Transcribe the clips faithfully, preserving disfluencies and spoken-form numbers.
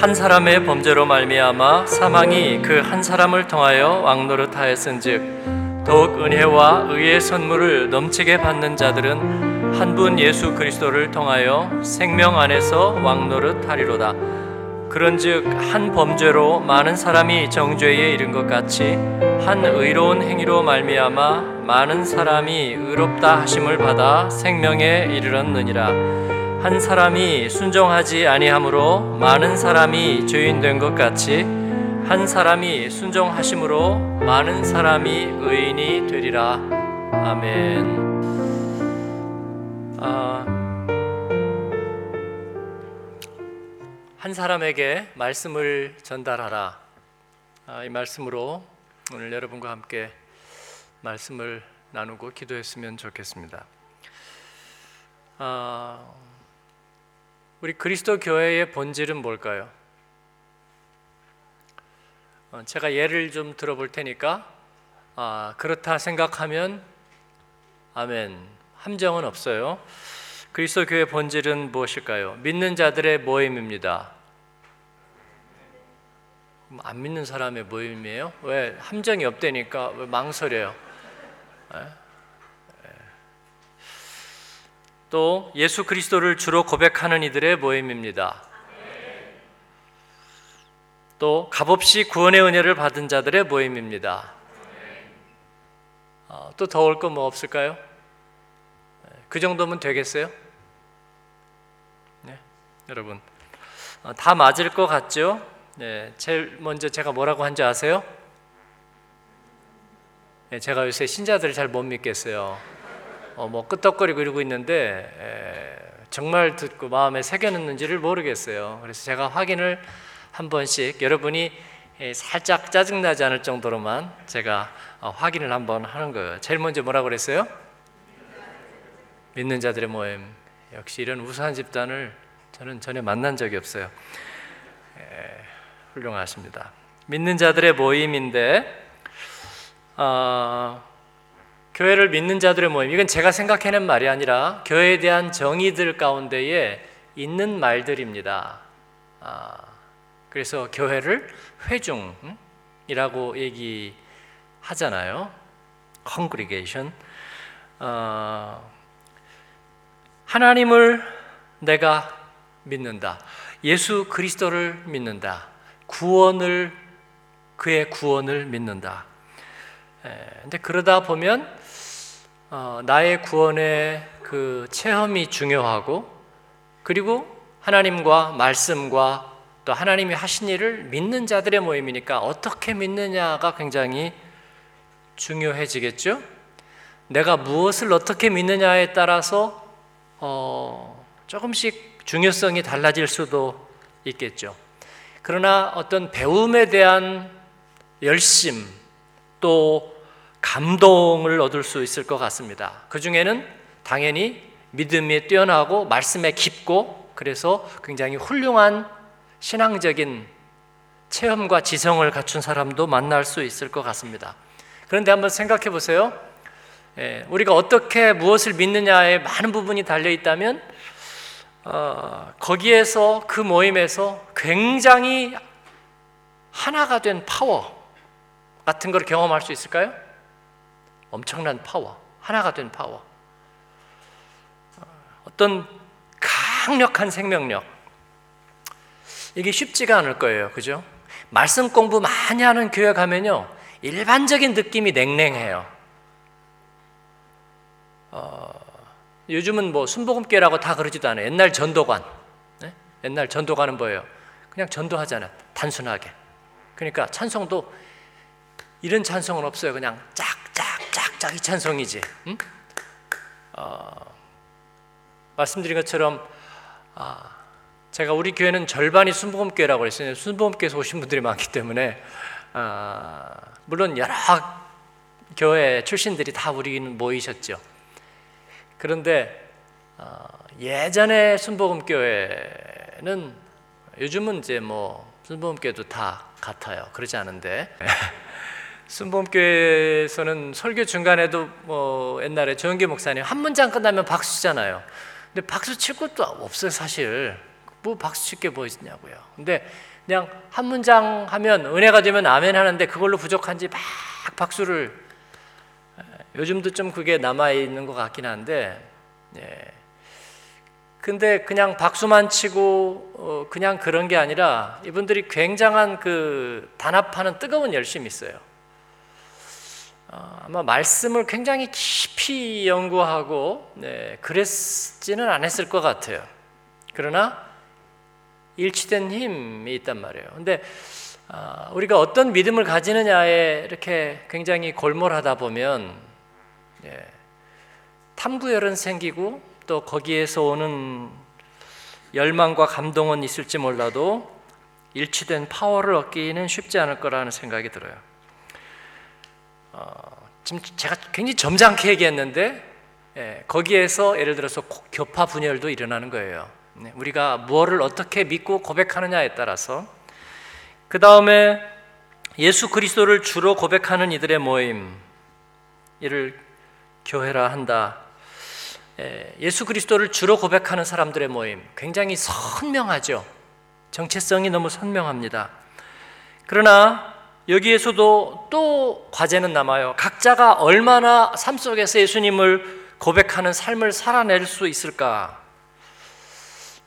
한 사람의 범죄로 말미암아 사망이 그 한 사람을 통하여 왕노릇하였은즉 더욱 은혜와 의의 선물을 넘치게 받는 자들은 한 분 예수 그리스도를 통하여 생명 안에서 왕노릇하리로다. 그런즉 한 범죄로 많은 사람이 정죄에 이른 것 같이 한 의로운 행위로 말미암아 많은 사람이 의롭다 하심을 받아 생명에 이르렀느니라. 한 사람이 순종하지 아니함으로 많은 사람이 죄인 된 것 같이 한 사람이 순종하심으로 많은 사람이 의인이 되리라. 아멘. 아, 한 사람에게 말씀을 전달하라. 아, 이 말씀으로 오늘 여러분과 함께 말씀을 나누고 기도했으면 좋겠습니다. 아, 우리 그리스도 교회의 본질은 뭘까요? 제가 예를 좀 들어볼 테니까 아, 그렇다 생각하면 아멘, 함정은 없어요. 그리스도 교회의 본질은 무엇일까요? 믿는 자들의 모임입니다. 안 믿는 사람의 모임이에요? 왜? 함정이 없다니까 왜 망설여요? 또 예수 그리스도를 주로 고백하는 이들의 모임입니다. 또 값없이 구원의 은혜를 받은 자들의 모임입니다. 어, 또 더 올 거 뭐 없을까요? 그 정도면 되겠어요? 네, 여러분 어, 다 맞을 것 같죠? 네, 제일 먼저 제가 뭐라고 한지 아세요? 네, 제가 요새 신자들을 잘 못 믿겠어요. 어, 뭐 끄떡거리고 이러고 있는데 에, 정말 듣고 마음에 새겨놓는지를 모르겠어요. 그래서 제가 확인을 한 번씩 여러분이 에, 살짝 짜증나지 않을 정도로만 제가 어, 확인을 한번 하는 거예요. 제일 먼저 뭐라고 그랬어요? 믿는 자들의 모임. 역시 이런 우수한 집단을 저는 전혀 만난 적이 없어요. 에, 훌륭하십니다. 믿는 자들의 모임인데 어, 교회를 믿는 자들의 모임, 이건 제가 생각해낸 말이 아니라 교회에 대한 정의들 가운데에 있는 말들입니다. 아, 그래서 교회를 회중이라고 얘기하잖아요. Congregation. 아, 하나님을 내가 믿는다. 예수 그리스도를 믿는다. 구원을, 그의 구원을 믿는다. 근데 그러다 보면 어, 나의 구원의 그 체험이 중요하고, 그리고 하나님과 말씀과 또 하나님이 하신 일을 믿는 자들의 모임이니까 어떻게 믿느냐가 굉장히 중요해지겠죠? 내가 무엇을 어떻게 믿느냐에 따라서 어, 조금씩 중요성이 달라질 수도 있겠죠. 그러나 어떤 배움에 대한 열심 또 감동을 얻을 수 있을 것 같습니다. 그 중에는 당연히 믿음이 뛰어나고 말씀에 깊고 그래서 굉장히 훌륭한 신앙적인 체험과 지성을 갖춘 사람도 만날 수 있을 것 같습니다. 그런데 한번 생각해 보세요. 예, 우리가 어떻게 무엇을 믿느냐에 많은 부분이 달려 있다면 어, 거기에서 그 모임에서 굉장히 하나가 된 파워 같은 걸 경험할 수 있을까요? 엄청난 파워, 하나가 된 파워, 어떤 강력한 생명력, 이게 쉽지가 않을 거예요. 그죠? 말씀 공부 많이 하는 교회 가면요 일반적인 느낌이 냉랭해요. 어, 요즘은 뭐 순복음교회라고 다 그러지도 않아요. 옛날 전도관, 네? 옛날 전도관은 뭐예요? 그냥 전도하잖아요, 단순하게. 그러니까 찬송도 이런 찬송은 없어요. 그냥 짝짝짝짝 이 찬송이지. 응? 어, 말씀드린 것처럼 아, 제가 우리 교회는 절반이 순복음교회라고 그랬어요. 순복음교회에서 오신 분들이 많기 때문에 아, 물론 여러 교회 출신들이 다 우리는 모이셨죠. 그런데 어, 예전에 순복음교회는, 요즘은 이제 뭐 순복음교회도 다 같아요. 그러지 않은데 순복음교회에서는 설교 중간에도 뭐 옛날에 조영기 목사님 한 문장 끝나면 박수잖아요. 근데 박수 칠 것도 없어요, 사실. 뭐 박수칠 게 뭐 있냐고요. 근데 그냥 한 문장 하면 은혜가 되면 아멘 하는데 그걸로 부족한지 막 박수를, 요즘도 좀 그게 남아있는 것 같긴 한데, 예. 근데 그냥 박수만 치고 그냥 그런 게 아니라 이분들이 굉장한 그 단합하는 뜨거운 열심이 있어요. 아마 말씀을 굉장히 깊이 연구하고, 네, 그랬지는 않았을 것 같아요. 그러나 일치된 힘이 있단 말이에요. 근데 아, 우리가 어떤 믿음을 가지느냐에 이렇게 굉장히 골몰하다 보면, 예, 탐구열은 생기고 또 거기에서 오는 열망과 감동은 있을지 몰라도 일치된 파워를 얻기는 쉽지 않을 거라는 생각이 들어요. 어, 지금 제가 굉장히 점잖게 얘기했는데, 예, 거기에서 예를 들어서 교파 분열도 일어나는 거예요. 우리가 무엇을 어떻게 믿고 고백하느냐에 따라서. 그 다음에 예수 그리스도를 주로 고백하는 이들의 모임, 이를 교회라 한다. 예수 그리스도를 주로 고백하는 사람들의 모임, 굉장히 선명하죠. 정체성이 너무 선명합니다. 그러나 여기에서도 또 과제는 남아요. 각자가 얼마나 삶 속에서 예수님을 고백하는 삶을 살아낼 수 있을까.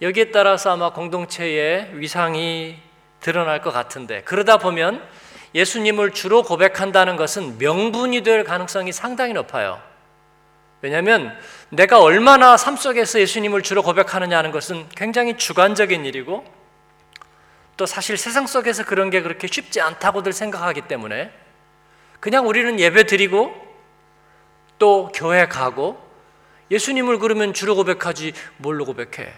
여기에 따라서 아마 공동체의 위상이 드러날 것 같은데, 그러다 보면 예수님을 주로 고백한다는 것은 명분이 될 가능성이 상당히 높아요. 왜냐하면 내가 얼마나 삶 속에서 예수님을 주로 고백하느냐 하는 것은 굉장히 주관적인 일이고, 또 사실 세상 속에서 그런 게 그렇게 쉽지 않다고들 생각하기 때문에 그냥 우리는 예배 드리고 또 교회 가고 예수님을 그러면 주로 고백하지 뭘로 고백해.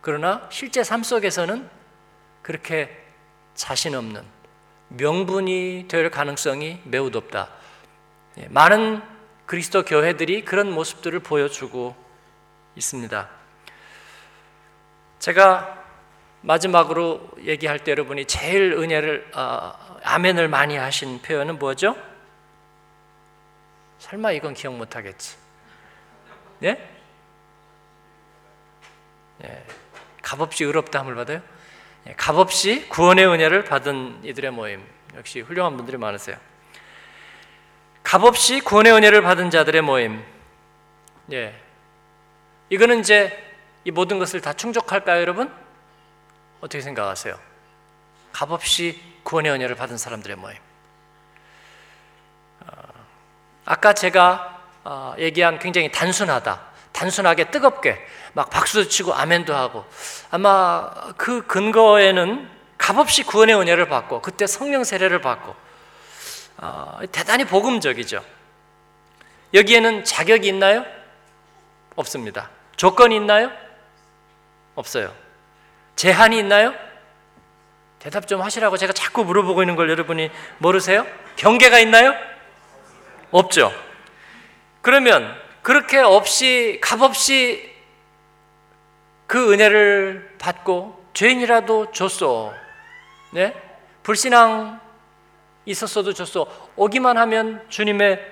그러나 실제 삶 속에서는 그렇게 자신 없는, 명분이 될 가능성이 매우 높다. 많은 그리스도 교회들이 그런 모습들을 보여주고 있습니다. 제가 마지막으로 얘기할 때 여러분이 제일 은혜를, 아, 아멘을 많이 하신 표현은 뭐죠? 설마 이건 기억 못하겠지? 네? 네. 값없이 의롭다함을 받아요? 값없이 구원의 은혜를 받은 이들의 모임, 역시 훌륭한 분들이 많으세요. 값없이 구원의 은혜를 받은 자들의 모임. 예, 이거는 이제 이 모든 것을 다 충족할까요, 여러분? 어떻게 생각하세요? 값없이 구원의 은혜를 받은 사람들의 모임. 아까 제가 얘기한 굉장히 단순하다, 단순하게 뜨겁게 막 박수도 치고 아멘도 하고, 아마 그 근거에는 값없이 구원의 은혜를 받고 그때 성령 세례를 받고, 어, 대단히 복음적이죠. 여기에는 자격이 있나요? 없습니다. 조건이 있나요? 없어요. 제한이 있나요? 대답 좀 하시라고 제가 자꾸 물어보고 있는 걸 여러분이 모르세요? 경계가 있나요? 없죠. 그러면 그렇게 없이 값없이 그 은혜를 받고 죄인이라도 줬소, 네? 불신앙 있었어도 줬소, 오기만 하면 주님의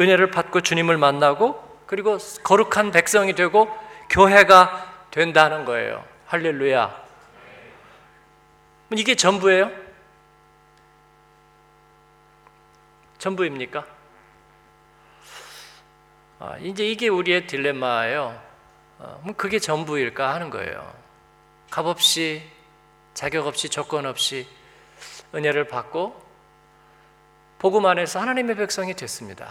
은혜를 받고 주님을 만나고 그리고 거룩한 백성이 되고 교회가 된다는 거예요. 할렐루야. 이게 전부예요? 전부입니까? 아, 이제 이게 우리의 딜레마예요. 어, 그게 전부일까 하는 거예요. 값없이, 자격 없이, 조건 없이 은혜를 받고 복음 안에서 하나님의 백성이 됐습니다.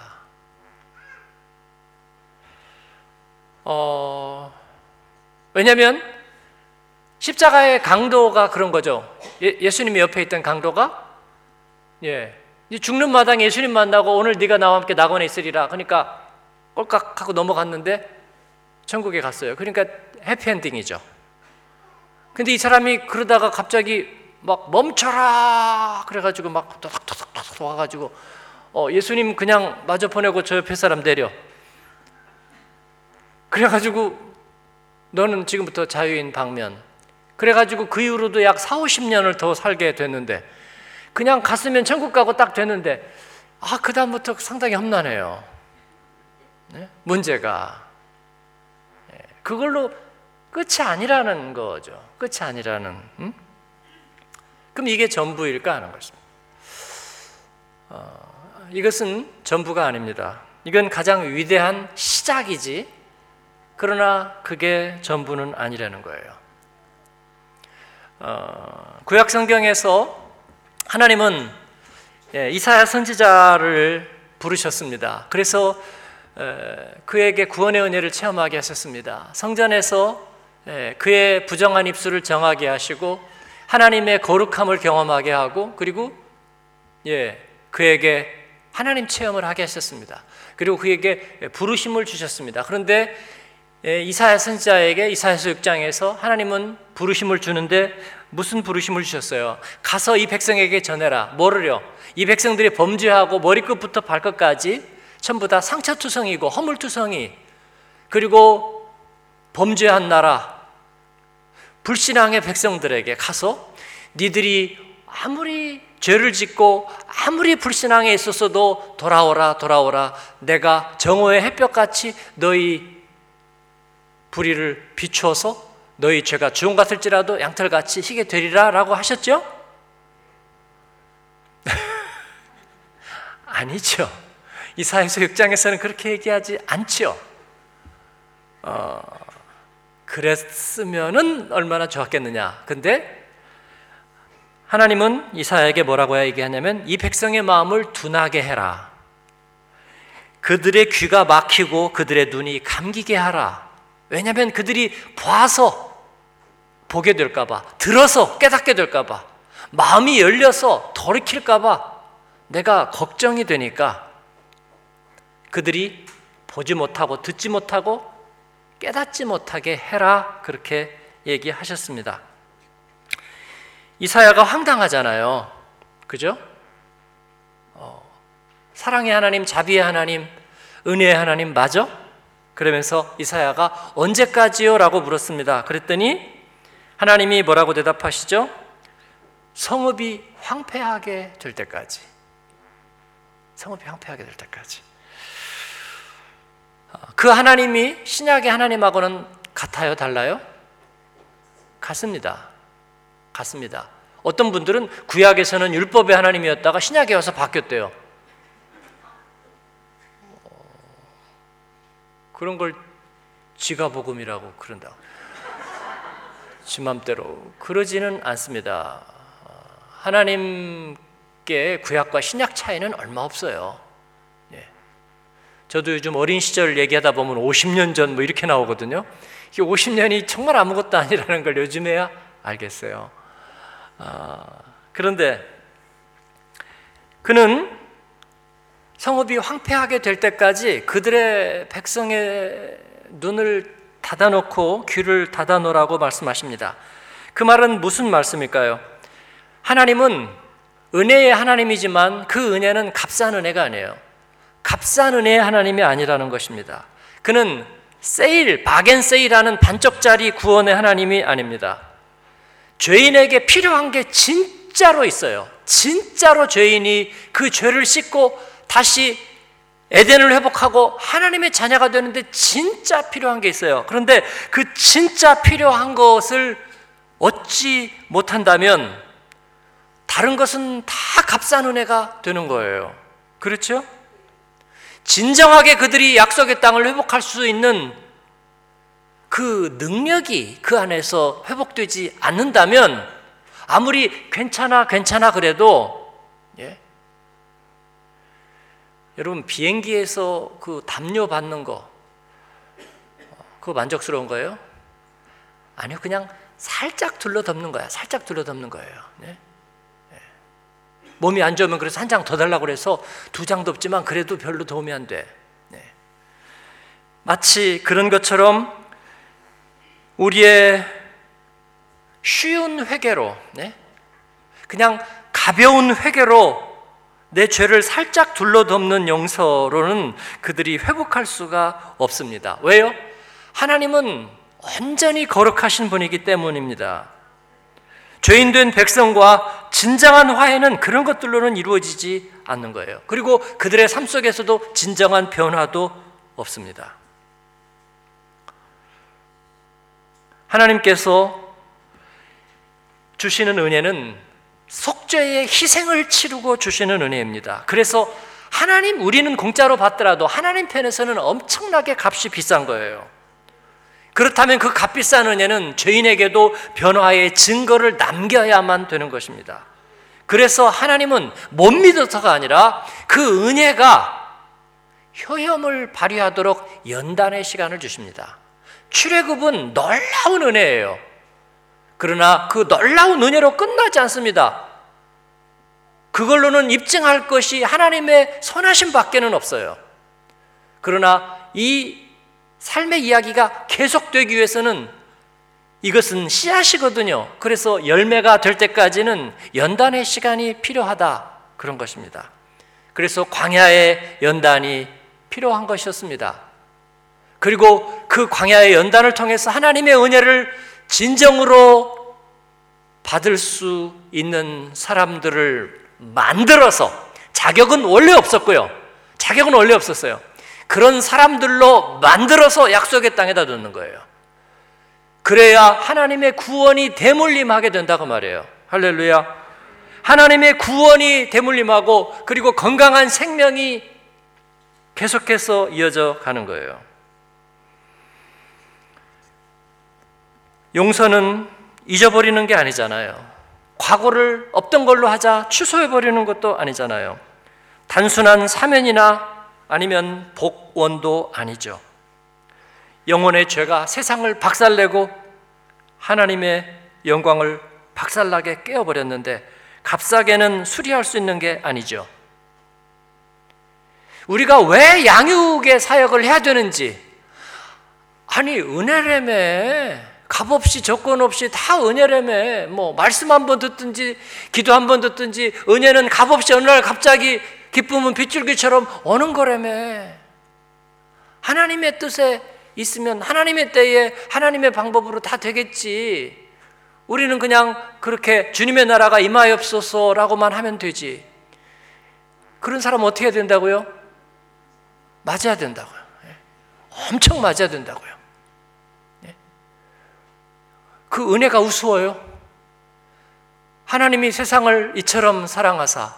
어, 왜냐하면 십자가의 강도가 그런 거죠. 예, 예수님이 옆에 있던 강도가, 예, 죽는 마당에 예수님 만나고 오늘 네가 나와 함께 낙원에 있으리라 그러니까 꼴깍하고 넘어갔는데 천국에 갔어요. 그러니까 해피엔딩이죠. 근데 이 사람이 그러다가 갑자기 막 멈춰라 그래가지고 막 도닥도닥도닥 와가지고, 어, 예수님 그냥 마저 보내고 저 옆에 사람 내려. 그래가지고 너는 지금부터 자유인 방면. 그래가지고 그 이후로도 약 사오십 년을 더 살게 됐는데, 그냥 갔으면 천국 가고 딱 됐는데, 아, 그 다음부터 상당히 험난해요. 네? 문제가 그걸로 끝이 아니라는 거죠. 끝이 아니라는. 음? 그럼 이게 전부일까 하는 것입니다. 어, 이것은 전부가 아닙니다. 이건 가장 위대한 시작이지, 그러나 그게 전부는 아니라는 거예요. 어, 구약 성경에서 하나님은 예, 이사야 선지자를 부르셨습니다. 그래서 에, 그에게 구원의 은혜를 체험하게 하셨습니다. 성전에서 에, 그의 부정한 입술을 정하게 하시고 하나님의 거룩함을 경험하게 하고, 그리고 예, 그에게 하나님 체험을 하게 하셨습니다. 그리고 그에게 부르심을 주셨습니다. 그런데 이사야 선지자에게 이사야서 육 장에서 하나님은 부르심을 주는데 무슨 부르심을 주셨어요? 가서 이 백성에게 전해라. 뭐를요? 이 백성들이 범죄하고 머리끝부터 발끝까지 전부 다 상처투성이고 허물투성이, 그리고 범죄한 나라, 불신앙의 백성들에게 가서 니들이 아무리 죄를 짓고 아무리 불신앙에 있었어도 돌아오라 돌아오라, 내가 정오의 햇볕같이 너희 불의를 비추어서 너희 죄가 주홍 같을지라도 양털같이 희게 되리라 라고 하셨죠? 아니죠. 이사야서 육 장에서는 그렇게 얘기하지 않죠. 어, 그랬으면은 얼마나 좋았겠느냐. 근데 하나님은 이사야에게 뭐라고 얘기하냐면, 이 백성의 마음을 둔하게 해라. 그들의 귀가 막히고 그들의 눈이 감기게 하라. 왜냐하면 그들이 봐서 보게 될까 봐, 들어서 깨닫게 될까 봐, 마음이 열려서 돌이킬까 봐 내가 걱정이 되니까 그들이 보지 못하고 듣지 못하고 깨닫지 못하게 해라. 그렇게 얘기하셨습니다. 이사야가 황당하잖아요. 그죠? 어, 사랑의 하나님, 자비의 하나님, 은혜의 하나님 맞아? 그러면서 이사야가 언제까지요? 라고 물었습니다. 그랬더니 하나님이 뭐라고 대답하시죠? 성읍이 황폐하게 될 때까지. 성읍이 황폐하게 될 때까지. 그 하나님이 신약의 하나님하고는 같아요? 달라요? 같습니다. 같습니다. 어떤 분들은 구약에서는 율법의 하나님이었다가 신약에 와서 바뀌었대요. 그런 걸 지가 복음이라고 그런다고. 지 맘대로 그러지는 않습니다. 하나님께 구약과 신약 차이는 얼마 없어요. 예. 저도 요즘 어린 시절 얘기하다 보면 오십 년 전 뭐 이렇게 나오거든요. 이게 오십 년이 정말 아무것도 아니라는 걸 요즘에야 알겠어요. 아, 그런데 그는 성읍이 황폐하게 될 때까지 그들의 백성의 눈을 닫아놓고 귀를 닫아놓으라고 말씀하십니다. 그 말은 무슨 말씀일까요? 하나님은 은혜의 하나님이지만 그 은혜는 값싼 은혜가 아니에요. 값싼 은혜의 하나님이 아니라는 것입니다. 그는 세일, 바겐세일하는 반쪽짜리 구원의 하나님이 아닙니다. 죄인에게 필요한 게 진짜로 있어요. 진짜로 죄인이 그 죄를 씻고 다시 에덴을 회복하고 하나님의 자녀가 되는데 진짜 필요한 게 있어요. 그런데 그 진짜 필요한 것을 얻지 못한다면 다른 것은 다 값싼 은혜가 되는 거예요. 그렇죠? 진정하게 그들이 약속의 땅을 회복할 수 있는 그 능력이 그 안에서 회복되지 않는다면 아무리 괜찮아 괜찮아 그래도, 예? 여러분, 비행기에서 그 담요 받는 거 그거 만족스러운 거예요? 아니요, 그냥 살짝 둘러덮는 거야. 살짝 둘러덮는 거예요. 예? 예. 몸이 안 좋으면 그래서 한 장 더 달라고 그래서 두 장 덮지만 그래도 별로 도움이 안 돼. 예. 마치 그런 것처럼 우리의 쉬운 회개로, 그냥 가벼운 회개로 내 죄를 살짝 둘러덮는 용서로는 그들이 회복할 수가 없습니다. 왜요? 하나님은 완전히 거룩하신 분이기 때문입니다. 죄인된 백성과 진정한 화해는 그런 것들로는 이루어지지 않는 거예요. 그리고 그들의 삶 속에서도 진정한 변화도 없습니다. 하나님께서 주시는 은혜는 속죄의 희생을 치르고 주시는 은혜입니다. 그래서 하나님, 우리는 공짜로 받더라도 하나님 편에서는 엄청나게 값이 비싼 거예요. 그렇다면 그 값비싼 은혜는 죄인에게도 변화의 증거를 남겨야만 되는 것입니다. 그래서 하나님은 못 믿어서가 아니라 그 은혜가 효험을 발휘하도록 연단의 시간을 주십니다. 출애굽은 놀라운 은혜예요. 그러나 그 놀라운 은혜로 끝나지 않습니다. 그걸로는 입증할 것이 하나님의 선하심 밖에는 없어요. 그러나 이 삶의 이야기가 계속되기 위해서는 이것은 씨앗이거든요. 그래서 열매가 될 때까지는 연단의 시간이 필요하다, 그런 것입니다. 그래서 광야의 연단이 필요한 것이었습니다. 그리고 그 광야의 연단을 통해서 하나님의 은혜를 진정으로 받을 수 있는 사람들을 만들어서, 자격은 원래 없었고요. 자격은 원래 없었어요. 그런 사람들로 만들어서 약속의 땅에다 놓는 거예요. 그래야 하나님의 구원이 대물림하게 된다고 말해요. 할렐루야. 하나님의 구원이 대물림하고, 그리고 건강한 생명이 계속해서 이어져 가는 거예요. 용서는 잊어버리는 게 아니잖아요. 과거를 없던 걸로 하자 취소해버리는 것도 아니잖아요. 단순한 사면이나 아니면 복원도 아니죠. 영혼의 죄가 세상을 박살내고 하나님의 영광을 박살나게 깨어버렸는데 값싸게는 수리할 수 있는 게 아니죠. 우리가 왜 양육의 사역을 해야 되는지, 아니 은혜라며, 값없이 조건 없이 다 은혜라며, 뭐 말씀 한번 듣든지 기도 한번 듣든지, 은혜는 값없이 어느 날 갑자기 기쁨은 빗줄기처럼 오는 거라며. 하나님의 뜻에 있으면 하나님의 때에 하나님의 방법으로 다 되겠지. 우리는 그냥 그렇게 주님의 나라가 임하옵소서라고만 하면 되지. 그런 사람 어떻게 해야 된다고요? 맞아야 된다고요. 엄청 맞아야 된다고요. 그 은혜가 우스워요. 하나님이 세상을 이처럼 사랑하사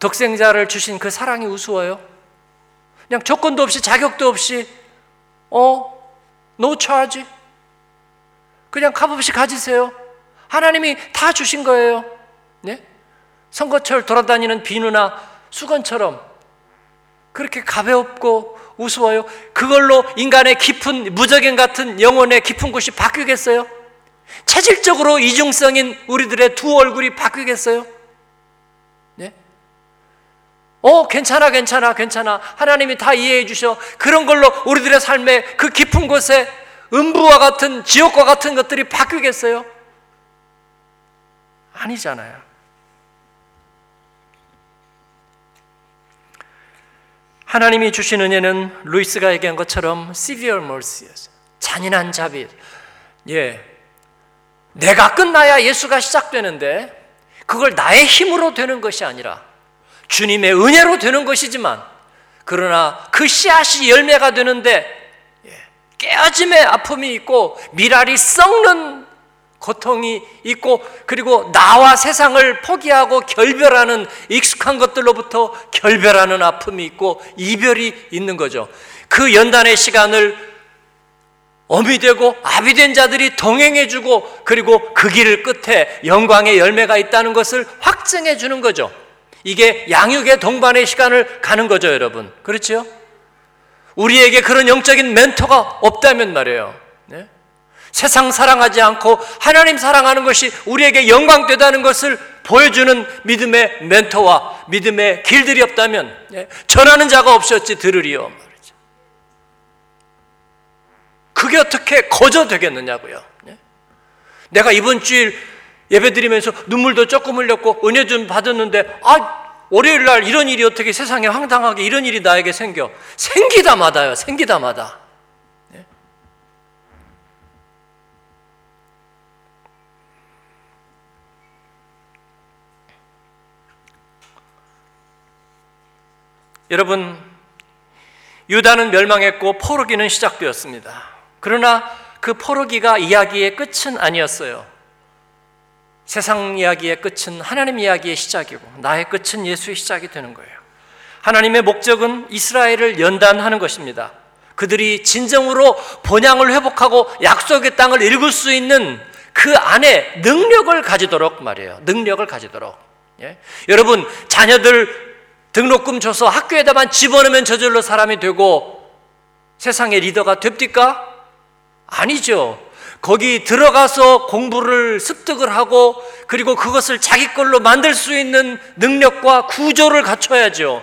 독생자를 주신 그 사랑이 우스워요. 그냥 조건도 없이 자격도 없이 어? no charge? 그냥 값없이 가지세요. 하나님이 다 주신 거예요. 네? 선거철 돌아다니는 비누나 수건처럼 그렇게 가벼웠고 우스워요. 그걸로 인간의 깊은 무적인 같은 영혼의 깊은 곳이 바뀌겠어요? 체질적으로 이중성인 우리들의 두 얼굴이 바뀌겠어요? 어, 괜찮아, 괜찮아, 괜찮아. 하나님이 다 이해해 주셔. 그런 걸로 우리들의 삶의 그 깊은 곳에 음부와 같은 지옥과 같은 것들이 바뀌겠어요? 아니잖아요. 하나님이 주신 은혜는 루이스가 얘기한 것처럼 severe mercies, 잔인한 자비. 예, 내가 끝나야 예수가 시작되는데 그걸 나의 힘으로 되는 것이 아니라 주님의 은혜로 되는 것이지만, 그러나 그 씨앗이 열매가 되는데 깨어짐의 아픔이 있고 미랄이 썩는 고통이 있고, 그리고 나와 세상을 포기하고 결별하는, 익숙한 것들로부터 결별하는 아픔이 있고 이별이 있는 거죠. 그 연단의 시간을 엄이 되고 아비 된 자들이 동행해주고, 그리고 그 길 끝에 영광의 열매가 있다는 것을 확증해 주는 거죠. 이게 양육의 동반의 시간을 가는 거죠, 여러분. 그렇죠? 우리에게 그런 영적인 멘토가 없다면 말이에요. 네? 세상 사랑하지 않고 하나님 사랑하는 것이 우리에게 영광되다는 것을 보여주는 믿음의 멘토와 믿음의 길들이 없다면, 네? 전하는 자가 없었지 들으리요 말이죠. 그게 어떻게 거저 되겠느냐고요. 네? 내가 이번 주일 예배드리면서 눈물도 조금 흘렸고 은혜 좀 받았는데, 아, 월요일날 이런 일이 어떻게 세상에 황당하게 이런 일이 나에게 생겨. 생기다마다요. 생기다마다. 네? 여러분, 유다는 멸망했고 포로기는 시작되었습니다. 그러나 그 포로기가 이야기의 끝은 아니었어요. 세상 이야기의 끝은 하나님 이야기의 시작이고 나의 끝은 예수의 시작이 되는 거예요. 하나님의 목적은 이스라엘을 연단하는 것입니다. 그들이 진정으로 본향을 회복하고 약속의 땅을 읽을 수 있는 그 안에 능력을 가지도록 말이에요. 능력을 가지도록. 예? 여러분, 자녀들 등록금 줘서 학교에다만 집어넣으면 저절로 사람이 되고 세상의 리더가 됩니까? 아니죠. 거기 들어가서 공부를 습득을 하고 그리고 그것을 자기 걸로 만들 수 있는 능력과 구조를 갖춰야죠.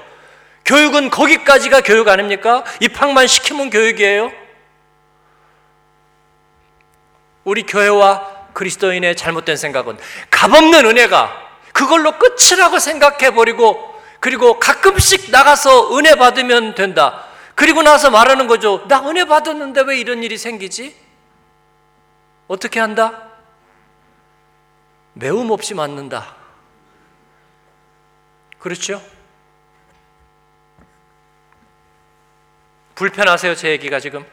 교육은 거기까지가 교육 아닙니까? 입학만 시키면 교육이에요. 우리 교회와 그리스도인의 잘못된 생각은 값없는 은혜가 그걸로 끝이라고 생각해버리고 그리고 가끔씩 나가서 은혜 받으면 된다. 그리고 나서 말하는 거죠. 나 은혜 받았는데 왜 이런 일이 생기지? 어떻게 한다? 매움 없이 맞는다. 그렇죠? 불편하세요, 제 얘기가 지금?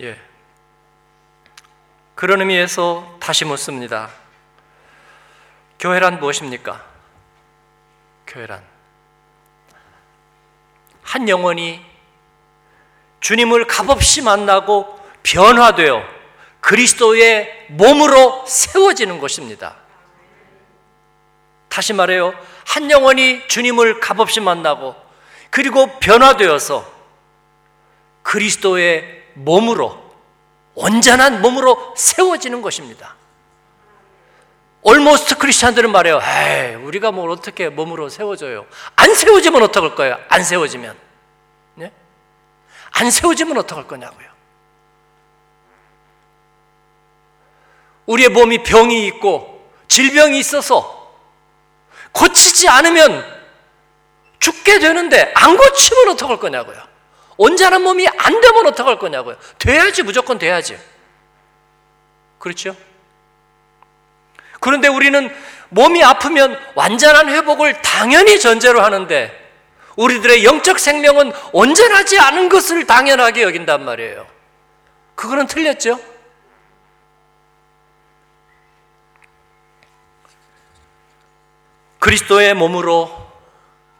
예. 그런 의미에서 다시 묻습니다. 교회란 무엇입니까? 교회란 한 영혼이 주님을 값없이 만나고 변화되어 그리스도의 몸으로 세워지는 것입니다. 다시 말해요. 한 영혼이 주님을 값없이 만나고 그리고 변화되어서 그리스도의 몸으로, 온전한 몸으로 세워지는 것입니다. 올모스트 크리스찬들은 말해요. 에이, 우리가 뭘 어떻게 몸으로 세워져요. 안 세워지면 어떡할 거예요? 안 세워지면. 안 세워지면 어떡할 거냐고요. 우리의 몸이 병이 있고 질병이 있어서 고치지 않으면 죽게 되는데 안 고치면 어떡할 거냐고요. 온전한 몸이 안 되면 어떡할 거냐고요. 돼야지, 무조건 돼야지. 그렇죠? 그런데 우리는 몸이 아프면 완전한 회복을 당연히 전제로 하는데 우리들의 영적 생명은 온전하지 않은 것을 당연하게 여긴단 말이에요. 그거는 틀렸죠? 그리스도의 몸으로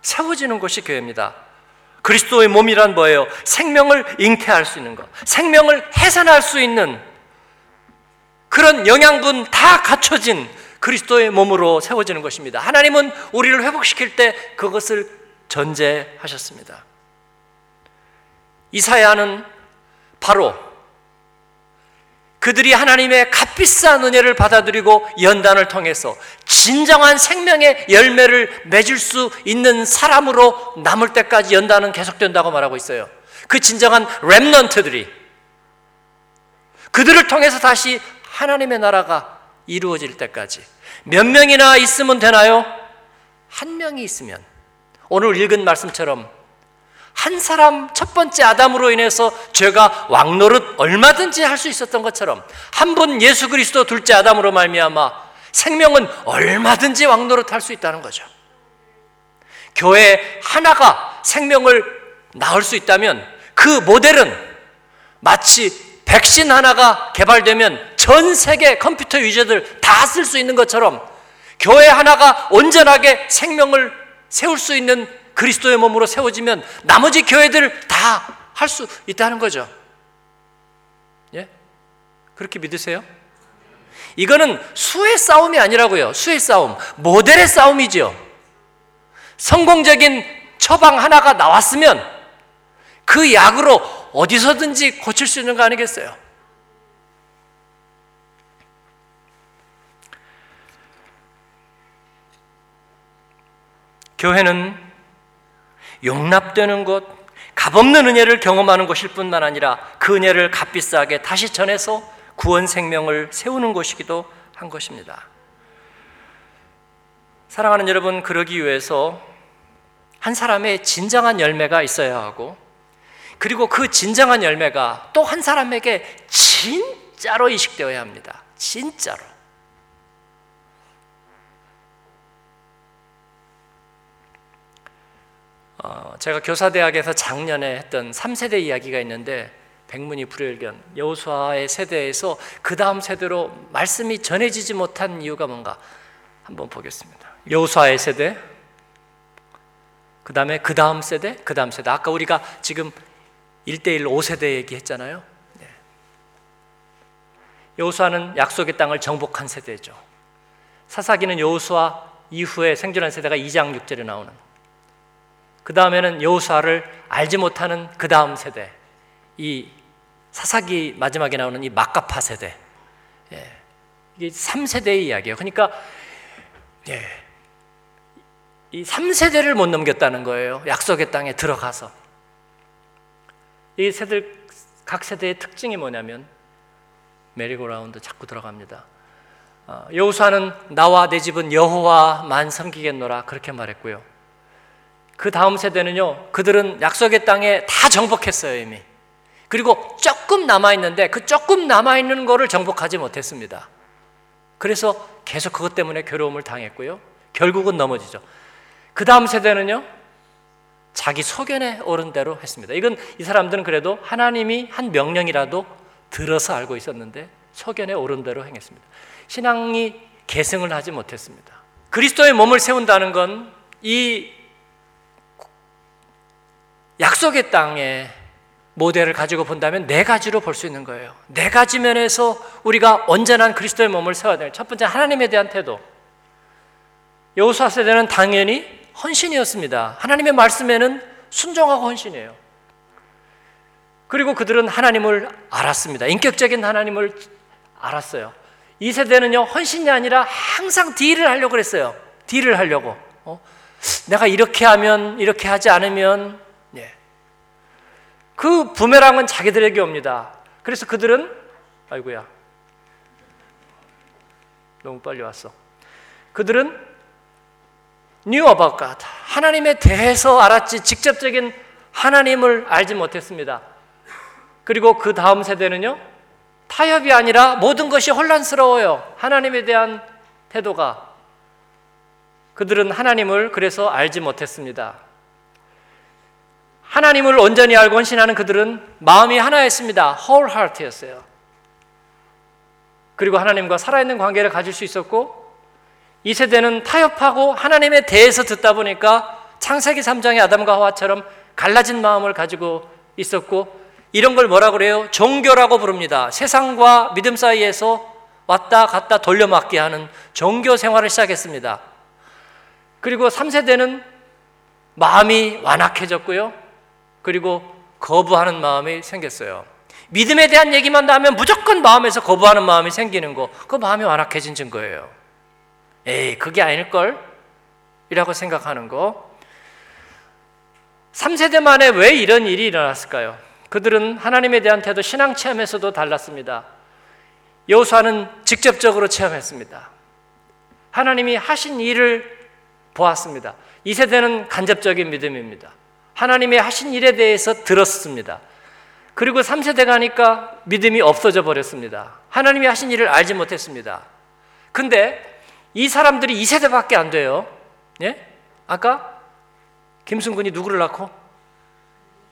세워지는 것이 교회입니다. 그리스도의 몸이란 뭐예요? 생명을 잉태할 수 있는 것, 생명을 해산할 수 있는 그런 영양분 다 갖춰진 그리스도의 몸으로 세워지는 것입니다. 하나님은 우리를 회복시킬 때 그것을 전제하셨습니다. 이사야는 바로 그들이 하나님의 값비싼 은혜를 받아들이고 연단을 통해서 진정한 생명의 열매를 맺을 수 있는 사람으로 남을 때까지 연단은 계속된다고 말하고 있어요. 그 진정한 렘넌트들이, 그들을 통해서 다시 하나님의 나라가 이루어질 때까지. 몇 명이나 있으면 되나요? 한 명이 있으면, 오늘 읽은 말씀처럼 한 사람, 첫 번째 아담으로 인해서 죄가 왕노릇 얼마든지 할 수 있었던 것처럼 한 분 예수 그리스도 둘째 아담으로 말미암아 생명은 얼마든지 왕노릇 할 수 있다는 거죠. 교회 하나가 생명을 낳을 수 있다면 그 모델은 마치 백신 하나가 개발되면 전 세계 컴퓨터 유저들 다 쓸 수 있는 것처럼 교회 하나가 온전하게 생명을 세울 수 있는 그리스도의 몸으로 세워지면 나머지 교회들 다 할 수 있다는 거죠. 예? 그렇게 믿으세요? 이거는 수의 싸움이 아니라고요. 수의 싸움, 모델의 싸움이죠. 성공적인 처방 하나가 나왔으면 그 약으로 어디서든지 고칠 수 있는 거 아니겠어요? 교회는 용납되는 것, 값없는 은혜를 경험하는 것일 뿐만 아니라 그 은혜를 값비싸게 다시 전해서 구원 생명을 세우는 것이기도 한 것입니다. 사랑하는 여러분, 그러기 위해서 한 사람의 진정한 열매가 있어야 하고, 그리고 그 진정한 열매가 또 한 사람에게 진짜로 이식되어야 합니다. 진짜로. 어, 제가 교사대학에서 작년에 했던 삼 세대 이야기가 있는데, 백문이 불여일견, 여호수아의 세대에서 그 다음 세대로 말씀이 전해지지 못한 이유가 뭔가 한번 보겠습니다. 여호수아의 세대, 그 다음에 그 다음 세대, 그 다음 세대. 아까 우리가 지금 일 대일 오 세대 얘기했잖아요. 여호수아는 약속의 땅을 정복한 세대죠. 사사기는 여호수아 이후에 생존한 세대가 이 장 육 절에 나오는, 그 다음에는 여호수아를 알지 못하는 그 다음 세대, 이 사사기 마지막에 나오는 이 막가파 세대, 예, 이게 삼 세대의 이야기예요. 그러니까 예, 이 삼 세대를 못 넘겼다는 거예요. 약속의 땅에 들어가서. 이 세들, 각 세대의 특징이 뭐냐면 메리고라운드 자꾸 들어갑니다. 어, 여호수아는 나와 내 집은 여호와만 섬기겠노라 그렇게 말했고요. 그 다음 세대는요, 그들은 약속의 땅에 다 정복했어요 이미. 그리고 조금 남아있는데 그 조금 남아있는 거를 정복하지 못했습니다. 그래서 계속 그것 때문에 괴로움을 당했고요, 결국은 넘어지죠. 그 다음 세대는요, 자기 소견에 오른 대로 했습니다. 이건 이 사람들은 그래도 하나님이 한 명령이라도 들어서 알고 있었는데 소견에 오른 대로 행했습니다. 신앙이 계승을 하지 못했습니다. 그리스도의 몸을 세운다는 건 이 약속의 땅의 모델을 가지고 본다면 네 가지로 볼 수 있는 거예요. 네 가지 면에서 우리가 언제나 그리스도의 몸을 세워야 돼요. 첫 번째, 하나님에 대한 태도. 여호수아 세대는 당연히 헌신이었습니다. 하나님의 말씀에는 순종하고 헌신이에요. 그리고 그들은 하나님을 알았습니다. 인격적인 하나님을 알았어요. 이 세대는요, 헌신이 아니라 항상 딜을 하려고 그랬어요. 딜을 하려고. 어? 내가 이렇게 하면, 이렇게 하지 않으면. 예. 그 부메랑은 자기들에게 옵니다. 그래서 그들은, 아이고야, 너무 빨리 왔어. 그들은 knew about God, 하나님에 대해서 알았지 직접적인 하나님을 알지 못했습니다. 그리고 그 다음 세대는요, 타협이 아니라 모든 것이 혼란스러워요. 하나님에 대한 태도가. 그들은 하나님을 그래서 알지 못했습니다. 하나님을 온전히 알고 헌신하는 그들은 마음이 하나였습니다. whole heart였어요. 그리고 하나님과 살아있는 관계를 가질 수 있었고, 이 세대는 타협하고 하나님에 대해서 듣다 보니까 창세기 삼 장의 아담과 하와처럼 갈라진 마음을 가지고 있었고, 이런 걸 뭐라 그래요? 종교라고 부릅니다. 세상과 믿음 사이에서 왔다 갔다 돌려막기 하는 종교 생활을 시작했습니다. 그리고 삼 세대는 마음이 완악해졌고요. 그리고 거부하는 마음이 생겼어요. 믿음에 대한 얘기만 나오면 무조건 마음에서 거부하는 마음이 생기는 거, 그 마음이 완악해진 증거예요. 에이, 그게 아닐걸? 이라고 생각하는 거. 삼 세대 만에 왜 이런 일이 일어났을까요? 그들은 하나님에 대한 태도, 신앙 체험에서도 달랐습니다. 여호수아는 직접적으로 체험했습니다. 하나님이 하신 일을 보았습니다. 이 세대는 간접적인 믿음입니다. 하나님의 하신 일에 대해서 들었습니다. 그리고 삼 세대 가니까 믿음이 없어져 버렸습니다. 하나님이 하신 일을 알지 못했습니다. 근데 이 사람들이 이 세대밖에 안 돼요. 예? 아까 김승근이 누구를 낳고?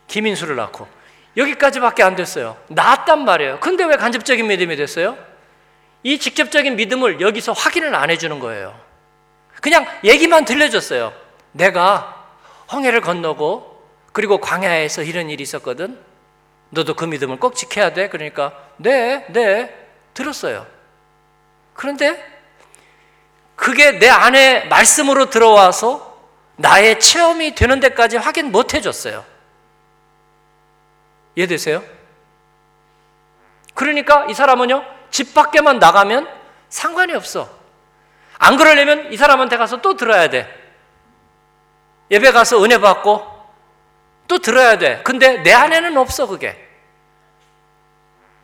김인수를 낳고. 여기까지밖에 안 됐어요. 나았단 말이에요. 근데 왜 간접적인 믿음이 됐어요? 이 직접적인 믿음을 여기서 확인을 안 해주는 거예요. 그냥 얘기만 들려줬어요. 내가 홍해를 건너고, 그리고 광야에서 이런 일이 있었거든. 너도 그 믿음을 꼭 지켜야 돼. 그러니까 네, 네, 들었어요. 그런데 그게 내 안에 말씀으로 들어와서 나의 체험이 되는 데까지 확인 못 해줬어요. 이해되세요? 그러니까 이 사람은요, 집 밖에만 나가면 상관이 없어. 안 그러려면 이 사람한테 가서 또 들어야 돼. 예배 가서 은혜 받고 또 들어야 돼. 근데 내 안에는 없어, 그게.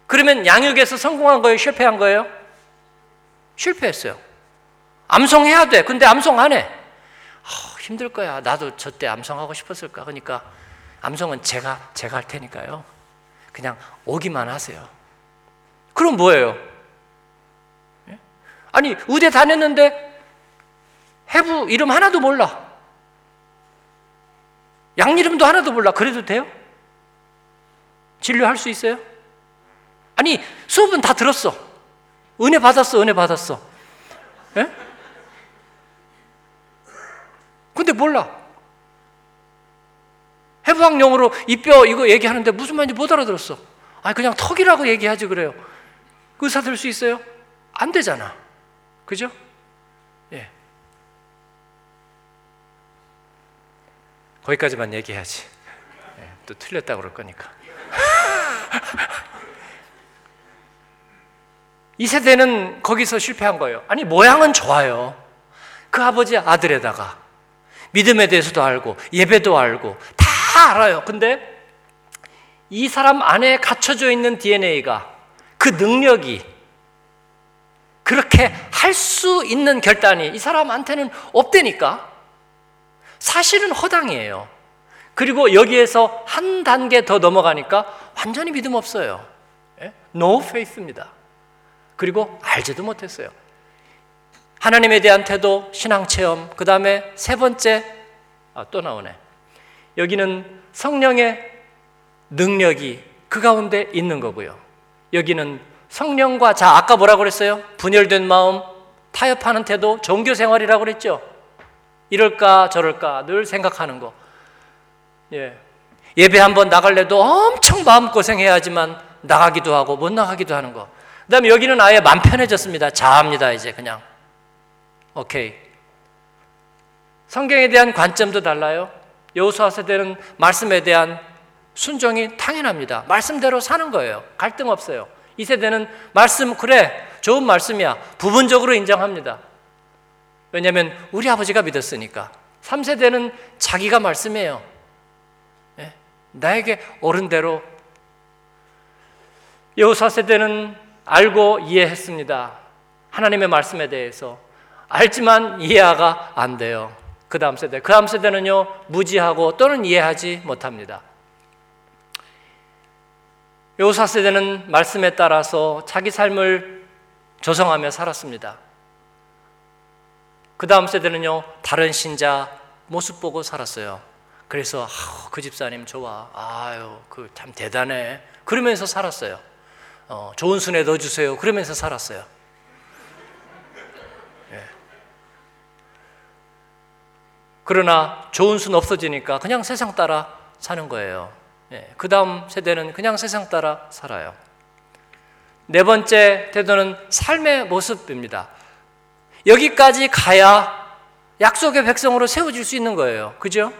그러면 양육에서 성공한 거예요? 실패한 거예요? 실패했어요. 암송해야 돼. 근데 암송 안 해. 어, 힘들 거야. 나도 저때 암송하고 싶었을까. 그러니까 암송은 제가 제가 할 테니까요. 그냥 오기만 하세요. 그럼 뭐예요? 아니, 의대 다녔는데 해부 이름 하나도 몰라. 양 이름도 하나도 몰라. 그래도 돼요? 진료할 수 있어요? 아니, 수업은 다 들었어. 은혜 받았어, 은혜 받았어. 예? 근데 몰라. 해부학용어로 이 뼈 이거 얘기하는데 무슨 말인지 못 알아들었어. 아니, 그냥 턱이라고 얘기하지 그래요. 의사 될 수 있어요? 안 되잖아. 그죠? 예. 거기까지만 얘기해야지. 예, 또 틀렸다고 그럴 거니까. 이 세대는 거기서 실패한 거예요. 아니, 모양은 좋아요. 그 아버지 아들에다가 믿음에 대해서도 알고 예배도 알고 다 알아요. 근데 이 사람 안에 갖춰져 있는 디엔에이가, 그 능력이, 그렇게 할 수 있는 결단이 이 사람한테는 없다니까 사실은 허당이에요. 그리고 여기에서 한 단계 더 넘어가니까 완전히 믿음 없어요. No faith입니다. 그리고 알지도 못했어요. 하나님에 대한 태도, 신앙체험, 그 다음에 세 번째, 아, 또 나오네. 여기는 성령의 능력이 그 가운데 있는 거고요. 여기는 성령과, 자, 아까 뭐라고 그랬어요? 분열된 마음, 타협하는 태도, 종교생활이라고 그랬죠? 이럴까 저럴까 늘 생각하는 거. 예. 예배 한번 나갈래도 엄청 마음고생해야지만 나가기도 하고 못 나가기도 하는 거. 그 다음에 여기는 아예 맘 편해졌습니다. 자합니다. 이제 그냥 오케이. 성경에 대한 관점도 달라요. 여호수아 세대는 말씀에 대한 순종이 당연합니다. 말씀대로 사는 거예요. 갈등 없어요. 이 세대는 말씀, 그래, 좋은 말씀이야. 부분적으로 인정합니다. 왜냐하면 우리 아버지가 믿었으니까. 삼 세대는 자기가 말씀이에요. 네? 나에게 옳은대로. 여호수아 세대는 알고 이해했습니다. 하나님의 말씀에 대해서. 알지만 이해가 안 돼요. 그 다음 세대. 그 다음 세대는요, 무지하고 또는 이해하지 못합니다. 여호수아 세대는 말씀에 따라서 자기 삶을 조성하며 살았습니다. 그 다음 세대는요, 다른 신자 모습 보고 살았어요. 그래서 아우, 그 집사님 좋아, 아유 그 참 대단해, 그러면서 살았어요. 어, 좋은 순에 넣어주세요, 그러면서 살았어요. 예. 그러나 좋은 순 없어지니까 그냥 세상 따라 사는 거예요. 예, 그 다음 세대는 그냥 세상 따라 살아요. 네 번째 태도는 삶의 모습입니다. 여기까지 가야 약속의 백성으로 세워질 수 있는 거예요. 그죠?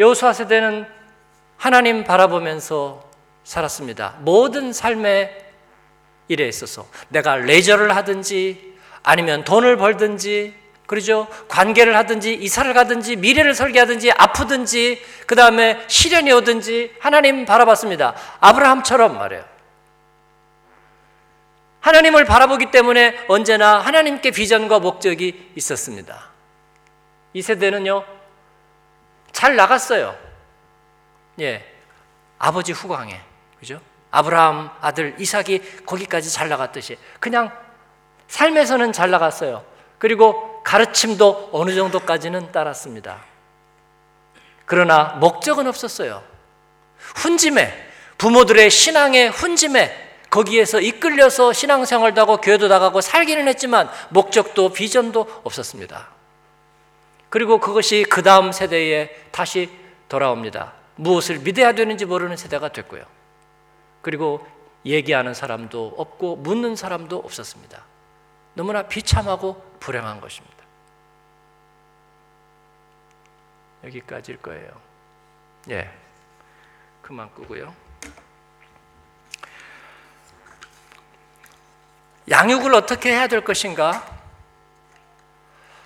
여호수아 세대는 하나님 바라보면서 살았습니다. 모든 삶의 일에 있어서 내가 레저를 하든지 아니면 돈을 벌든지, 그러죠? 관계를 하든지, 이사를 가든지, 미래를 설계하든지, 아프든지, 그 다음에 시련이 오든지 하나님 바라봤습니다. 아브라함처럼 말이에요. 하나님을 바라보기 때문에 언제나 하나님께 비전과 목적이 있었습니다. 이 세대는요, 잘 나갔어요. 예, 아버지 후광에, 그죠? 아브라함 아들 이삭이 거기까지 잘 나갔듯이 그냥 삶에서는 잘 나갔어요. 그리고 가르침도 어느 정도까지는 따랐습니다. 그러나 목적은 없었어요. 훈짐에, 부모들의 신앙의 훈짐에 거기에서 이끌려서 신앙생활도 하고 교회도 나가고 살기는 했지만 목적도 비전도 없었습니다. 그리고 그것이 그 다음 세대에 다시 돌아옵니다. 무엇을 믿어야 되는지 모르는 세대가 됐고요. 그리고 얘기하는 사람도 없고 묻는 사람도 없었습니다. 너무나 비참하고 불행한 것입니다. 여기까지일 거예요. 예, 그만 끄고요. 양육을 어떻게 해야 될 것인가?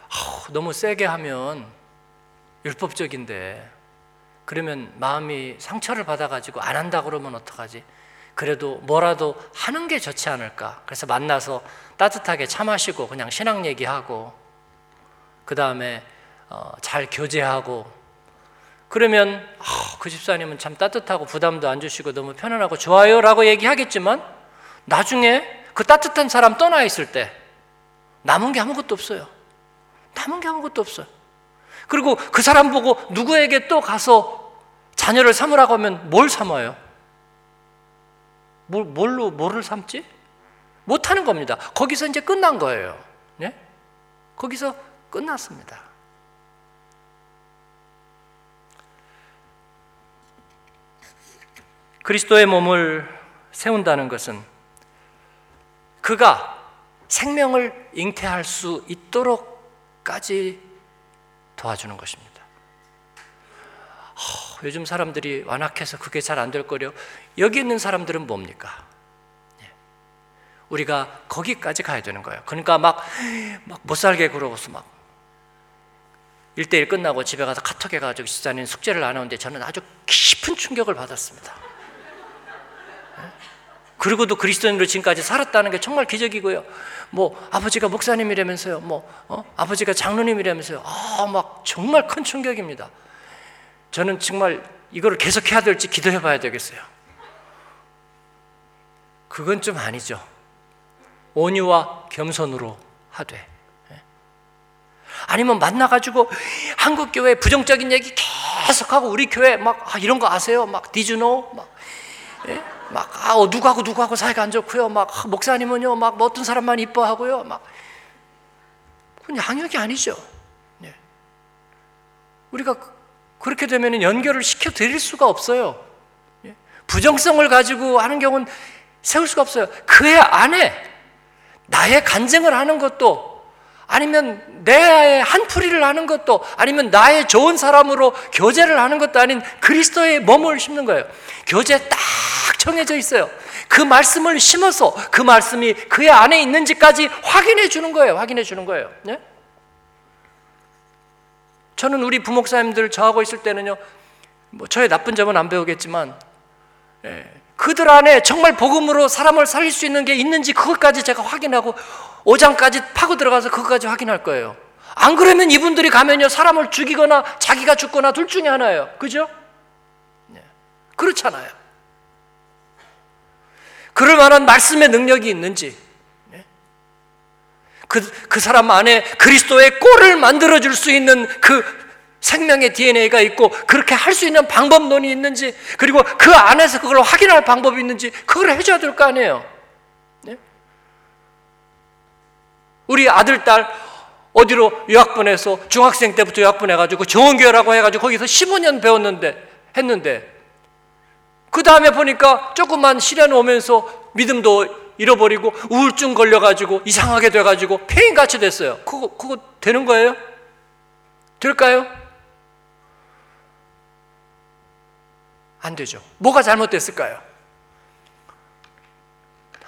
어, 너무 세게 하면 율법적인데 그러면 마음이 상처를 받아가지고 안 한다 그러면 어떡하지? 그래도 뭐라도 하는 게 좋지 않을까? 그래서 만나서 따뜻하게 차 마시고 그냥 신앙 얘기하고 그 다음에 어, 잘 교제하고 그러면 어, 그 집사님은 참 따뜻하고 부담도 안 주시고 너무 편안하고 좋아요 라고 얘기하겠지만 나중에 그 따뜻한 사람 떠나 있을 때 남은 게 아무것도 없어요. 남은 게 아무것도 없어요. 그리고 그 사람 보고 누구에게 또 가서 자녀를 삼으라고 하면 뭘 삼아요? 뭘, 뭘로, 뭐를 삼지? 못하는 겁니다. 거기서 이제 끝난 거예요. 네? 거기서 끝났습니다. 그리스도의 몸을 세운다는 것은 그가 생명을 잉태할 수 있도록까지 도와주는 것입니다. 어, 요즘 사람들이 완악해서 그게 잘 안 될 거려. 여기 있는 사람들은 뭡니까? 우리가 거기까지 가야 되는 거예요. 그러니까 막, 막 못 살게 그러고서 막 일대일 끝나고 집에 가서 카톡 해가지고 집사님 숙제를 안 하는데 저는 아주 깊은 충격을 받았습니다. 그리고도 그리스도인으로 지금까지 살았다는 게 정말 기적이고요. 뭐 아버지가 목사님이라면서요. 뭐 어? 아버지가 장로님이라면서요. 아, 막 정말 큰 충격입니다. 저는 정말 이거를 계속 해야 될지 기도해봐야 되겠어요. 그건 좀 아니죠. 온유와 겸손으로 하되. 아니면 만나가지고 한국 교회 부정적인 얘기 계속하고 우리 교회 막 아, 이런 거 아세요? 막 Did you know? 막, 예? 막 아, 어, 누구하고 누구하고 사이가 안 좋고요. 막 아, 목사님은요, 막 뭐 어떤 사람만 이뻐하고요. 막 그건 양육이 아니죠. 예. 우리가 그렇게 되면 연결을 시켜 드릴 수가 없어요. 예. 부정성을 가지고 하는 경우는 세울 수가 없어요. 그의 안에 나의 간증을 하는 것도. 아니면 내 한 풀이를 하는 것도 아니면 나의 좋은 사람으로 교제를 하는 것도 아닌 그리스도의 몸을 심는 거예요. 교제 딱 정해져 있어요. 그 말씀을 심어서 그 말씀이 그의 안에 있는지까지 확인해 주는 거예요. 확인해 주는 거예요. 네? 저는 우리 부목사님들 저하고 있을 때는요, 뭐 저의 나쁜 점은 안 배우겠지만 네. 그들 안에 정말 복음으로 사람을 살릴 수 있는 게 있는지 그것까지 제가 확인하고 오장까지 파고 들어가서 그것까지 확인할 거예요. 안 그러면 이분들이 가면요 사람을 죽이거나 자기가 죽거나 둘 중에 하나예요. 그죠? 네. 그렇잖아요. 그럴 만한 말씀의 능력이 있는지 네. 그, 그 사람 안에 그리스도의 꼴을 만들어줄 수 있는 그 생명의 디엔에이가 있고 그렇게 할 수 있는 방법론이 있는지 그리고 그 안에서 그걸 확인할 방법이 있는지 그걸 해줘야 될 거 아니에요. 네? 우리 아들, 딸 어디로 유학 보내서 중학생 때부터 유학 보내가지고 정원교회라고 해가지고 거기서 십오 년 배웠는데 했는데 그 다음에 보니까 조금만 시련 오면서 믿음도 잃어버리고 우울증 걸려가지고 이상하게 돼가지고 폐인같이 됐어요. 그거, 그거 되는 거예요? 될까요? 안 되죠. 뭐가 잘못됐을까요?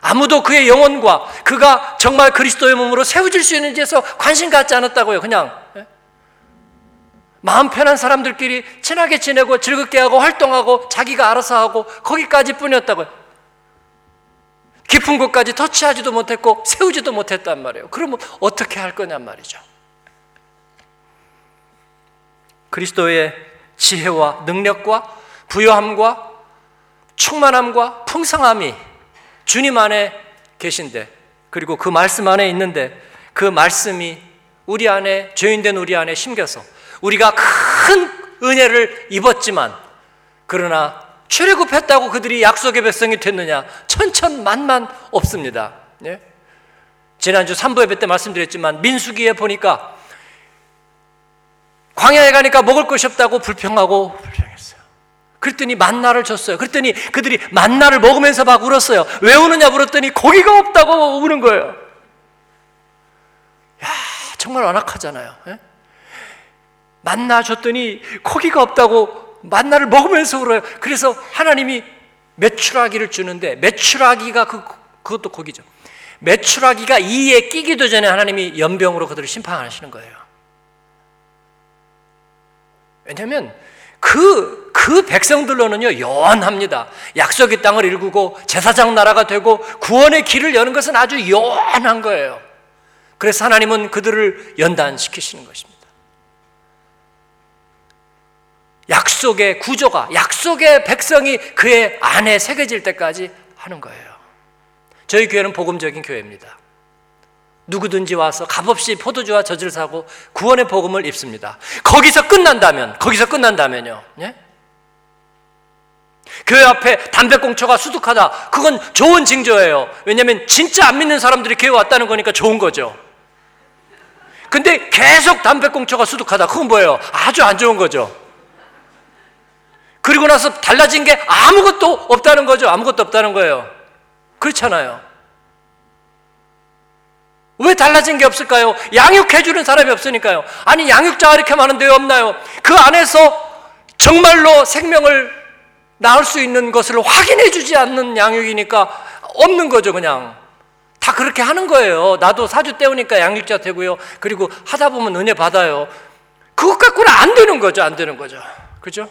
아무도 그의 영혼과 그가 정말 그리스도의 몸으로 세워질 수 있는지에서 관심 갖지 않았다고요. 그냥 마음 편한 사람들끼리 친하게 지내고 즐겁게 하고 활동하고 자기가 알아서 하고 거기까지 뿐이었다고요. 깊은 곳까지 터치하지도 못했고 세우지도 못했단 말이에요. 그러면 어떻게 할 거냔 말이죠. 그리스도의 지혜와 능력과 부요함과 충만함과 풍성함이 주님 안에 계신데 그리고 그 말씀 안에 있는데 그 말씀이 우리 안에 죄인된 우리 안에 심겨서 우리가 큰 은혜를 입었지만 그러나 출애굽했다고 그들이 약속의 백성이 됐느냐 천천만만 없습니다. 예? 지난주 삼부 예배 때 말씀드렸지만 민수기에 보니까 광야에 가니까 먹을 것이 없다고 불평하고 불평했어요. 그랬더니 만나를 줬어요. 그랬더니 그들이 만나를 먹으면서 막 울었어요. 왜 우느냐 물었더니 고기가 없다고 우는 거예요. 야, 정말 완악하잖아요. 예? 만나 줬더니 고기가 없다고 만나를 먹으면서 울어요. 그래서 하나님이 메추라기를 주는데 메추라기가 그, 그것도 고기죠. 메추라기가 이에 끼기도 전에 하나님이 연병으로 그들을 심판하시는 거예요. 왜냐하면 그, 그 백성들로는요, 요원합니다. 약속의 땅을 일구고 제사장 나라가 되고 구원의 길을 여는 것은 아주 요원한 거예요. 그래서 하나님은 그들을 연단시키시는 것입니다. 약속의 구조가, 약속의 백성이 그의 안에 새겨질 때까지 하는 거예요. 저희 교회는 복음적인 교회입니다. 누구든지 와서 값없이 포도주와 젖을 사고 구원의 복음을 입습니다. 거기서 끝난다면, 거기서 끝난다면요. 예? 교회 앞에 담배꽁초가 수두하다, 그건 좋은 징조예요. 왜냐하면 진짜 안 믿는 사람들이 교회 왔다는 거니까 좋은 거죠. 근데 계속 담배꽁초가 수두하다, 그건 뭐예요? 아주 안 좋은 거죠. 그리고 나서 달라진 게 아무것도 없다는 거죠. 아무것도 없다는 거예요. 그렇잖아요. 왜 달라진 게 없을까요? 양육해주는 사람이 없으니까요. 아니, 양육자가 이렇게 많은데 왜 없나요? 그 안에서 정말로 생명을 낳을 수 있는 것을 확인해주지 않는 양육이니까 없는 거죠. 그냥 다 그렇게 하는 거예요. 나도 사주 때우니까 양육자 되고요, 그리고 하다 보면 은혜 받아요. 그것 갖고는 안 되는 거죠. 안 되는 거죠. 그죠?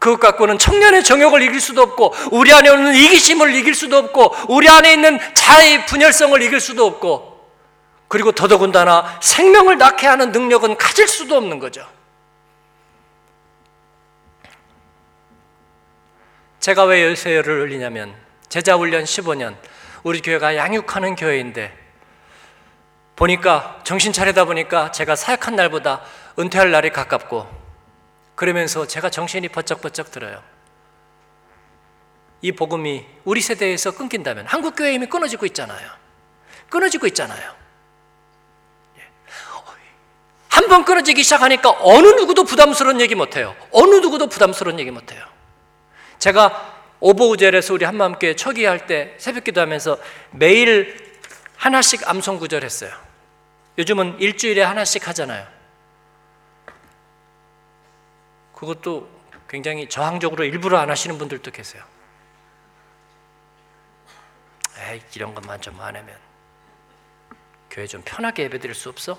그것 갖고는 청년의 정욕을 이길 수도 없고, 우리 안에 있는 이기심을 이길 수도 없고, 우리 안에 있는 자의 분열성을 이길 수도 없고, 그리고 더더군다나 생명을 낳게 하는 능력은 가질 수도 없는 거죠. 제가 왜 요새 열을 올리냐면, 제자훈련 십오 년 우리 교회가 양육하는 교회인데 보니까, 정신 차리다 보니까 제가 사역한 날보다 은퇴할 날이 가깝고, 그러면서 제가 정신이 번쩍번쩍 들어요. 이 복음이 우리 세대에서 끊긴다면, 한국 교회 이미 끊어지고 있잖아요. 끊어지고 있잖아요. 한 번 끊어지기 시작하니까 어느 누구도 부담스러운 얘기 못해요. 어느 누구도 부담스러운 얘기 못해요. 제가 오보우절에서 우리 한마음교회 초기할 때 새벽기도하면서 매일 하나씩 암송구절 했어요. 요즘은 일주일에 하나씩 하잖아요. 그것도 굉장히 저항적으로 일부러 안 하시는 분들도 계세요. 에이, 이런 것만 좀 안 하면 교회 좀 편하게 예배드릴 수 없어?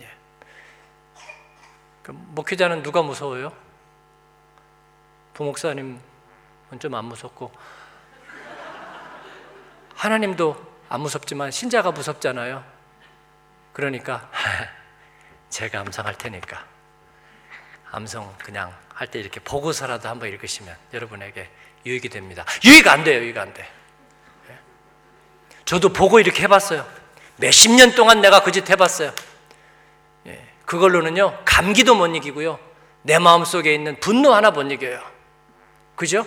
예. 그럼 목회자는 누가 무서워요? 부목사님은 좀 안 무섭고 하나님도 안 무섭지만 신자가 무섭잖아요. 그러니까 제가 암송할 테니까 암송 그냥 할 때 이렇게 보고서라도 한번 읽으시면 여러분에게 유익이 됩니다. 유익 안 돼요. 유익 안 돼. 저도 보고 이렇게 해봤어요. 몇십 년 동안 내가 그 짓 해봤어요. 그걸로는요, 감기도 못 이기고요, 내 마음속에 있는 분노 하나 못 이겨요. 그죠?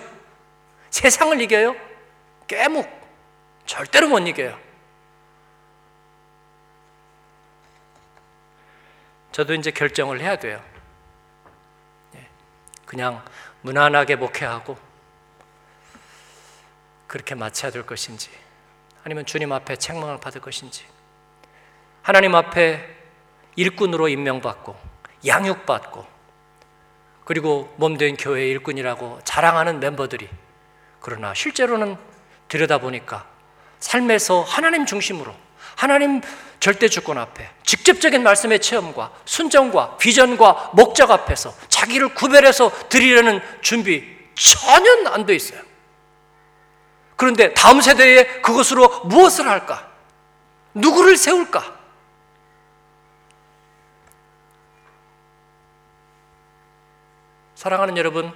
세상을 이겨요? 깨묵. 절대로 못 이겨요. 저도 이제 결정을 해야 돼요. 그냥 무난하게 목회하고 그렇게 마쳐야 될 것인지, 아니면 주님 앞에 책망을 받을 것인지, 하나님 앞에 일꾼으로 임명받고 양육받고, 그리고 몸된 교회의 일꾼이라고 자랑하는 멤버들이 그러나 실제로는 들여다보니까 삶에서 하나님 중심으로, 하나님 절대주권 앞에 직접적인 말씀의 체험과 순정과 비전과 목적 앞에서 자기를 구별해서 드리려는 준비 전혀 안 돼 있어요. 그런데 다음 세대에 그것으로 무엇을 할까? 누구를 세울까? 사랑하는 여러분,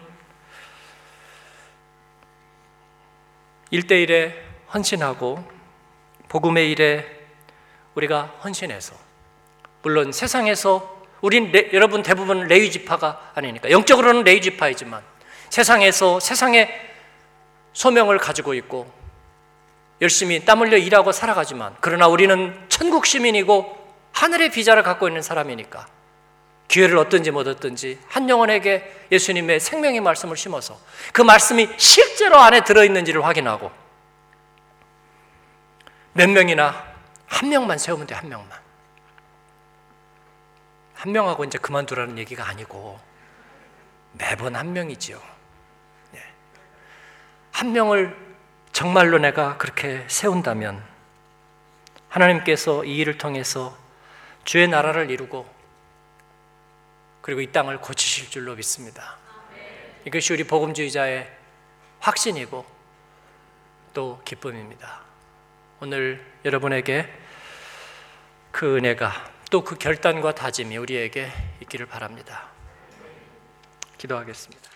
일대일에 헌신하고 복음의 일에 우리가 헌신해서, 물론 세상에서 우린 레, 여러분 대부분 레위지파가 아니니까, 영적으로는 레위지파이지만 세상에서 세상의 소명을 가지고 있고 열심히 땀 흘려 일하고 살아가지만, 그러나 우리는 천국 시민이고 하늘의 비자를 갖고 있는 사람이니까 기회를 얻든지 못 얻든지 한 영혼에게 예수님의 생명의 말씀을 심어서 그 말씀이 실제로 안에 들어있는지를 확인하고, 몇 명이나 한 명만 세우면 돼, 한 명만. 한 명하고 이제 그만두라는 얘기가 아니고 매번 한 명이지요. 예. 한 명을 정말로 내가 그렇게 세운다면 하나님께서 이 일을 통해서 주의 나라를 이루고 그리고 이 땅을 고치실 줄로 믿습니다. 이것이 우리 복음주의자의 확신이고 또 기쁨입니다. 오늘 여러분에게 그 은혜가 또 그 결단과 다짐이 우리에게 있기를 바랍니다. 기도하겠습니다.